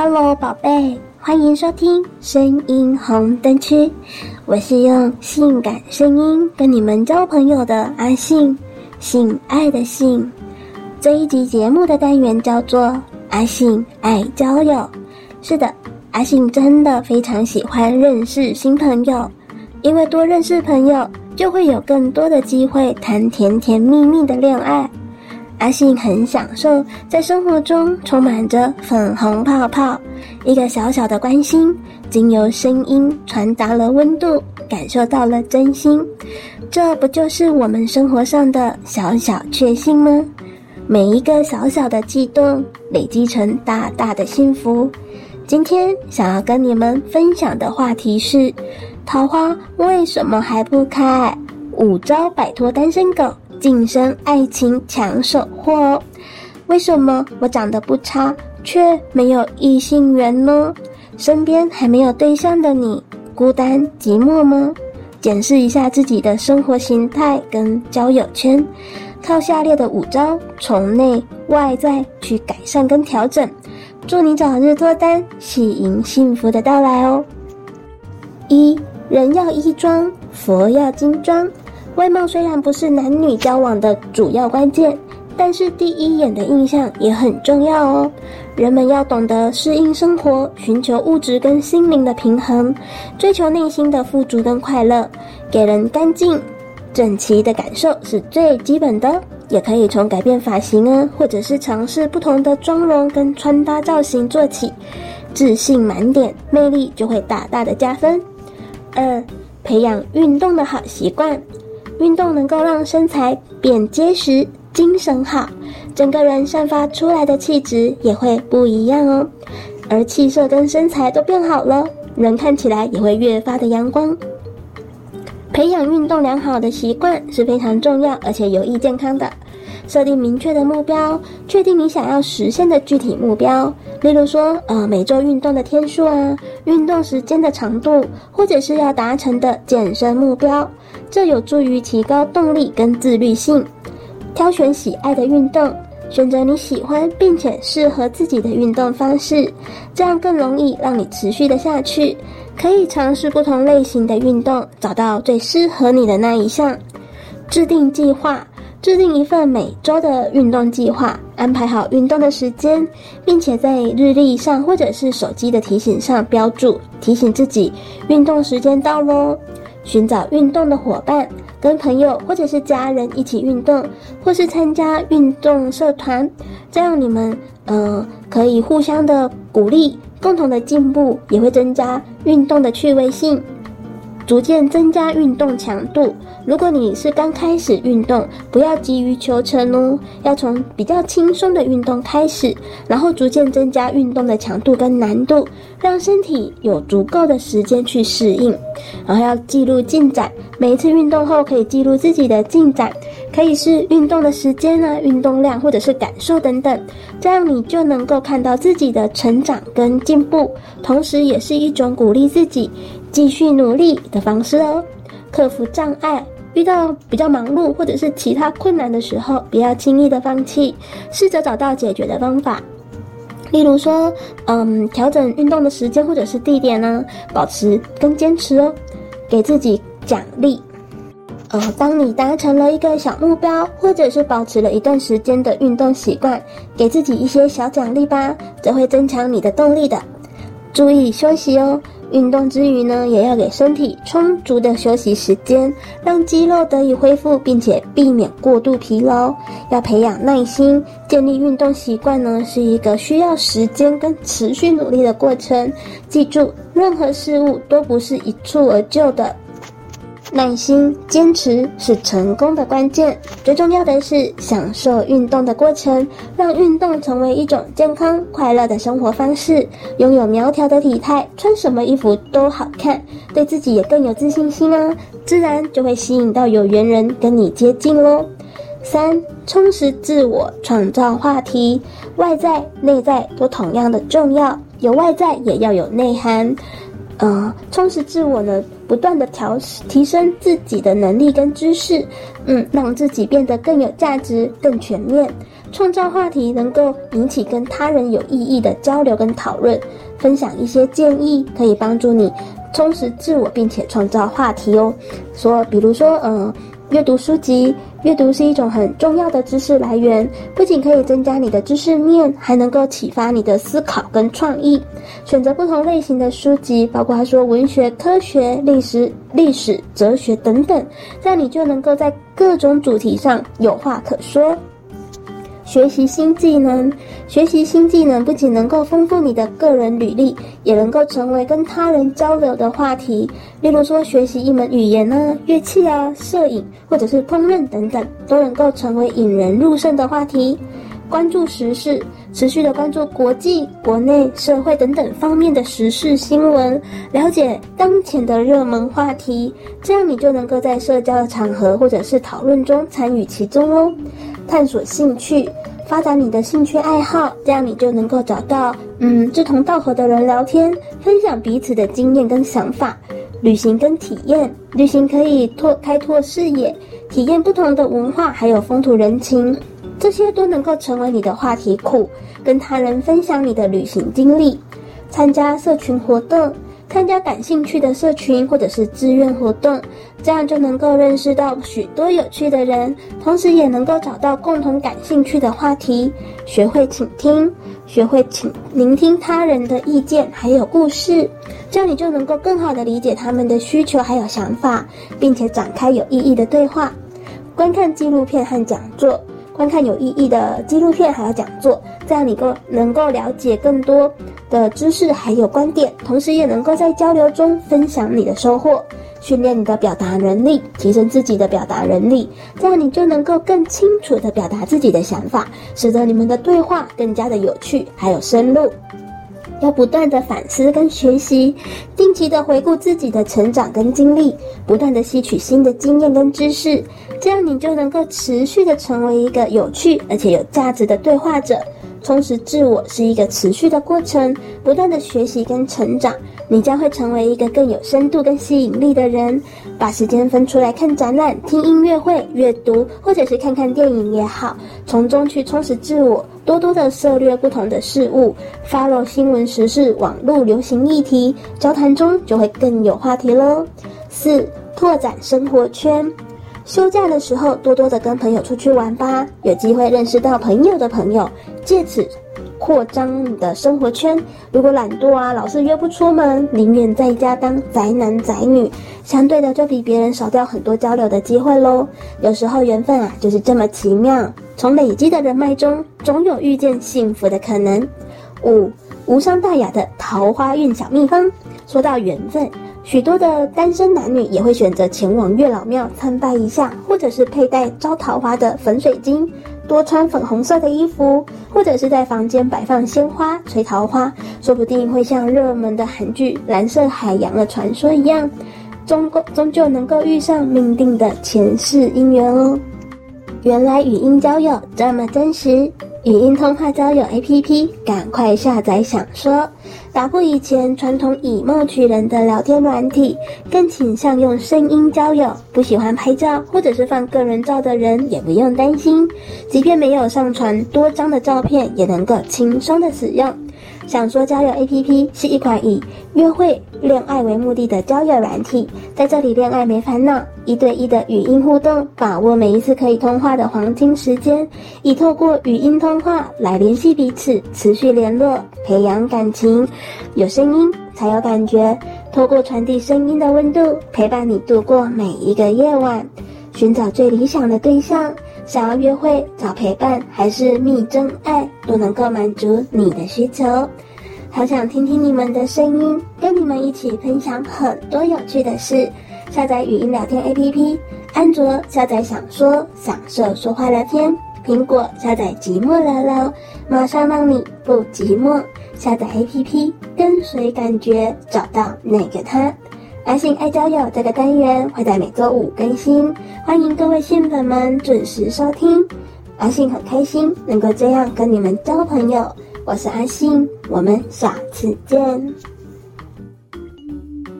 Hello， 宝贝，欢迎收听声音红灯区，我是用性感声音跟你们交朋友的阿性，性爱的性。这一集节目的单元叫做阿性爱交友。是的，阿性真的非常喜欢认识新朋友，因为多认识朋友，就会有更多的机会谈甜甜蜜蜜的恋爱。阿性很享受在生活中充满着粉红泡泡，一个小小的关心，经由声音传达了温度，感受到了真心。这不就是我们生活上的小小确幸吗？每一个小小的悸动，累积成大大的幸福。今天想要跟你们分享的话题是：桃花为什么还不开？5招摆脱单身狗，晋升爱情抢手货哦。为什么我长得不差，却没有异性缘呢？身边还没有对象的你，孤单寂寞吗？检视一下自己的生活形态跟交友圈，靠下列的5招，从内外在去改善跟调整，祝你早日脱单，喜迎幸福的到来哦。1，人要衣装，佛要金装。外貌虽然不是男女交往的主要关键，但是第一眼的印象也很重要哦。人们要懂得适应生活，寻求物质跟心灵的平衡，追求内心的富足跟快乐，给人干净整齐的感受是最基本的。也可以从改变发型啊，或者是尝试不同的妆容跟穿搭造型做起，自信满点，魅力就会大大的加分。2，培养运动的好习惯。运动能够让身材变结实，精神好，整个人散发出来的气质也会不一样哦。而气色跟身材都变好了，人看起来也会越发的阳光。培养运动良好的习惯是非常重要而且有益健康的。设定明确的目标，确定你想要实现的具体目标，例如说每周运动的天数啊，运动时间的长度，或者是要达成的健身目标，这有助于提高动力跟自律性。挑选喜爱的运动，选择你喜欢并且适合自己的运动方式，这样更容易让你持续的下去。可以尝试不同类型的运动，找到最适合你的那一项。制定计划，制定一份每周的运动计划，安排好运动的时间，并且在日历上或者是手机的提醒上标注，提醒自己运动时间到咯。寻找运动的伙伴，跟朋友或者是家人一起运动，或是参加运动社团，这样你们可以互相的鼓励，共同的进步，也会增加运动的趣味性，逐渐增加运动强度。如果你是刚开始运动，不要急于求成哦，要从比较轻松的运动开始，然后逐渐增加运动的强度跟难度，让身体有足够的时间去适应。然后要记录进展，每一次运动后可以记录自己的进展，可以是运动的时间啊、运动量或者是感受等等，这样你就能够看到自己的成长跟进步，同时也是一种鼓励自己继续努力的方式哦。克服障碍，遇到比较忙碌或者是其他困难的时候，不要轻易的放弃，试着找到解决的方法。例如说，调整运动的时间或者是地点呢，保持跟坚持哦。给自己奖励。当你达成了一个小目标，或者是保持了一段时间的运动习惯，给自己一些小奖励吧，这会增强你的动力的。注意休息哦。运动之余呢，也要给身体充足的休息时间，让肌肉得以恢复，并且避免过度疲劳。要培养耐心，建立运动习惯呢，是一个需要时间跟持续努力的过程。记住，任何事物都不是一蹴而就的，耐心坚持是成功的关键。最重要的是享受运动的过程，让运动成为一种健康快乐的生活方式。拥有苗条的体态，穿什么衣服都好看，对自己也更有自信心啊，自然就会吸引到有缘人跟你接近咯。3，充实自我，创造话题。外在内在都同样的重要，有外在也要有内涵。充实自我呢，不断的提升自己的能力跟知识，让自己变得更有价值、更全面。创造话题能够引起跟他人有意义的交流跟讨论，分享一些建议，可以帮助你充实自我，并且创造话题哦。所以比如说阅读书籍，阅读是一种很重要的知识来源，不仅可以增加你的知识面，还能够启发你的思考跟创意。选择不同类型的书籍，包括说文学、科学、历史、哲学等等，这样你就能够在各种主题上有话可说。学习新技能，学习新技能不仅能够丰富你的个人履历，也能够成为跟他人交流的话题。例如说，学习一门语言啊、乐器啊、摄影或者是烹饪等等，都能够成为引人入胜的话题。关注时事，持续的关注国际、国内、社会等等方面的时事新闻，了解当前的热门话题，这样你就能够在社交的场合或者是讨论中参与其中哦。探索兴趣，发展你的兴趣爱好，这样你就能够找到志同道合的人聊天，分享彼此的经验跟想法。旅行跟体验，旅行可以开拓视野，体验不同的文化还有风土人情，这些都能够成为你的话题库，跟他人分享你的旅行经历。参加社群活动，参加感兴趣的社群或者是志愿活动，这样就能够认识到许多有趣的人，同时也能够找到共同感兴趣的话题。学会倾听，学会聆听他人的意见还有故事，这样你就能够更好的理解他们的需求还有想法，并且展开有意义的对话。观看纪录片和讲座，观看有意义的纪录片还有讲座，这样你能够了解更多的知识还有观点，同时也能够在交流中分享你的收获，训练你的表达能力，提升自己的表达能力，这样你就能够更清楚地表达自己的想法，使得你们的对话更加的有趣还有深入。要不断的反思跟学习，定期的回顾自己的成长跟经历，不断的吸取新的经验跟知识，这样你就能够持续的成为一个有趣而且有价值的对话者。充实自我是一个持续的过程，不断的学习跟成长，你将会成为一个更有深度跟吸引力的人。把时间分出来看展览、听音乐会、阅读或者是看看电影也好，从中去充实自我，多多的涉略不同的事物， follow 新闻时事、网络流行议题，交谈中就会更有话题咯。4. 拓展生活圈，休假的时候多多的跟朋友出去玩吧，有机会认识到朋友的朋友，借此扩张你的生活圈。如果懒惰啊，老是约不出门，宁愿在家当宅男宅女，相对的就比别人少掉很多交流的机会咯。有时候缘分啊就是这么奇妙，从累积的人脉中总有遇见幸福的可能。5. 无伤大雅的桃花运小秘方。说到缘分，许多的单身男女也会选择前往月老庙参拜一下，或者是佩戴招桃花的粉水晶，多穿粉红色的衣服，或者是在房间摆放鲜花、吹桃花，说不定会像热门的韩剧《蓝色海洋的传说》一样，终究能够遇上命定的前世姻缘哦。原来语音交友这么真实，语音通话交友 APP 赶快下载享说。打破以前传统以貌取人的聊天软体，更倾向用声音交友，不喜欢拍照或者是放个人照的人也不用担心，即便没有上传多张的照片，也能够轻松的使用。享说交友 APP 是一款以约会、恋爱为目的的交友软体，在这里恋爱没烦恼，一对一的语音互动，把握每一次可以通话的黄金时间，以透过语音通话来联系彼此，持续联络，培养感情。有声音才有感觉，透过传递声音的温度，陪伴你度过每一个夜晚。寻找最理想的对象，想要约会、找陪伴还是觅真爱，都能够满足你的需求。好想听听你们的声音，跟你们一起分享很多有趣的事。下载语音聊天 APP， 安卓下载享说，享受说话聊天；苹果下载寂寞聊聊，马上让你不寂寞。下载 APP， 跟随感觉，找到那个他。阿性爱交友这个单元会在每周五更新，欢迎各位性粉们准时收听。阿性很开心能够这样跟你们交朋友，我是阿性，我们下次见。